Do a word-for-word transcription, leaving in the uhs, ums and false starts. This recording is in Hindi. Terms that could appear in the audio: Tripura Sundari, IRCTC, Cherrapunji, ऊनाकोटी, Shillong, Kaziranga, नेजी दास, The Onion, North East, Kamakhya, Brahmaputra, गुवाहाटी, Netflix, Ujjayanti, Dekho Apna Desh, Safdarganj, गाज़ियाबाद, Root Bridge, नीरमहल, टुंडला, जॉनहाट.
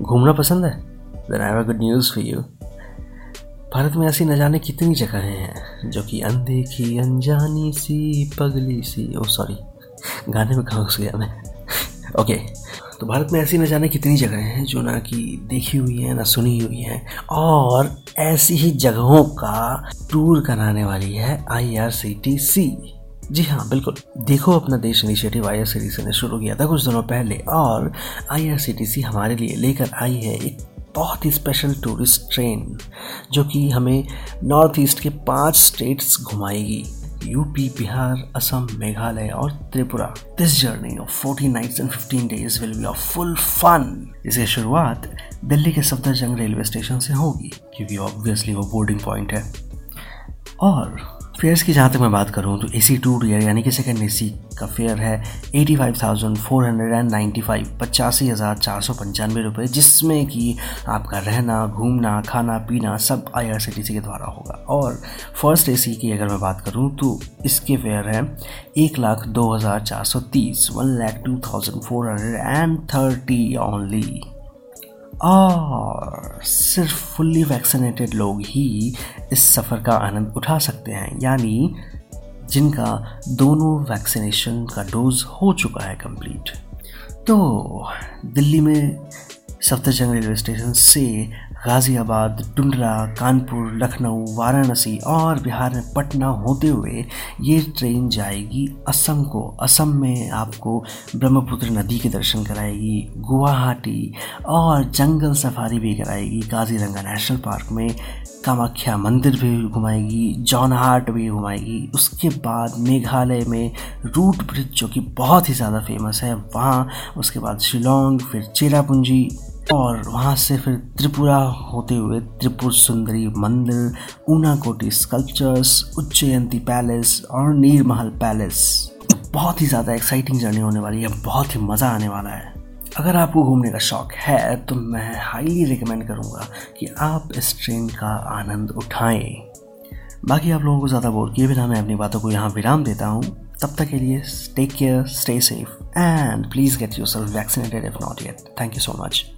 घूमना पसंद है? Then I have a good news for you. Bharat में ऐसी न जाने कितनी जगहें हैं जो कि अनदेखी अनजानी सी पगली सी ओ सॉरी गाने में कहाँ घुस गया मैं ओके okay. तो भारत में ऐसी न जाने कितनी जगहें हैं जो ना कि देखी हुई हैं ना सुनी हुई हैं, और ऐसी ही जगहों का टूर कराने वाली है I R C T C. जी हाँ, बिल्कुल, देखो अपना देश initiative I R C T C ने शुरू किया था कुछ दिनों पहले, और I R C T C हमारे लिए लेकर आई है एक बहुत ही स्पेशल टूरिस्ट ट्रेन जो कि हमें नॉर्थ ईस्ट के पाँच स्टेट्स घुमाएगी, यूपी, बिहार, असम, मेघालय और Tripura. This journey of fourteen nights and fifteen days will be of full fun. इसकी शुरुआत दिल्ली के सफदरजंग रेलवे स्टेशन से होगी क्योंकि ऑब्वियसली वो बोर्डिंग पॉइंट है। और फेयर्स की जहाँ तक मैं बात करूँ तो एसी टू ईयर यानी कि सेकेंड एसी का फेयर है eighty five thousand four hundred and ninety five, पचासी हज़ार चार सौ पंचानवे रुपये, जिसमें कि आपका रहना, घूमना, खाना पीना सब I R C T C के द्वारा होगा। और फर्स्ट एसी की अगर मैं बात करूँ तो इसके फेयर है एक लाख दो हज़ार चार सौ तीस, one lakh two thousand four hundred and thirty only. और सिर्फ फुल्ली वैक्सीनेटेड लोग ही इस सफ़र का आनंद उठा सकते हैं, यानी जिनका दोनों वैक्सीनेशन का डोज हो चुका है कंप्लीट। तो दिल्ली में सफदरजंग रेलवे स्टेशन से गाज़ियाबाद, टुंडला, कानपुर, लखनऊ, वाराणसी और बिहार में पटना होते हुए ये ट्रेन जाएगी असम को। असम में आपको ब्रह्मपुत्र नदी के दर्शन कराएगी, गुवाहाटी, और जंगल सफारी भी कराएगी, काजीरंगा नेशनल पार्क में कामाख्या मंदिर भी घुमाएगी, जॉनहाट भी घुमाएगी। उसके बाद मेघालय में रूट ब्रिज जो कि बहुत ही ज़्यादा फेमस है वहाँ, उसके बाद शिलोंग, फिर चेरापूंजी, और वहाँ से फिर त्रिपुरा होते हुए त्रिपुर सुंदरी मंदिर, ऊनाकोटी स्कल्पचर्स, उज्जयंती पैलेस और नीरमहल पैलेस। तो बहुत ही ज़्यादा एक्साइटिंग जर्नी होने वाली है, बहुत ही मज़ा आने वाला है। अगर आपको घूमने का शौक़ है तो मैं हाईली रिकमेंड करूँगा कि आप इस ट्रेन का आनंद उठाएं। बाकी आप लोगों को ज़्यादा बोर किए बिना मैं अपनी बातों को यहाँ विराम देता हूँ। तब तक के लिए take care, stay safe and please get yourself vaccinated if not yet. Thank you so much.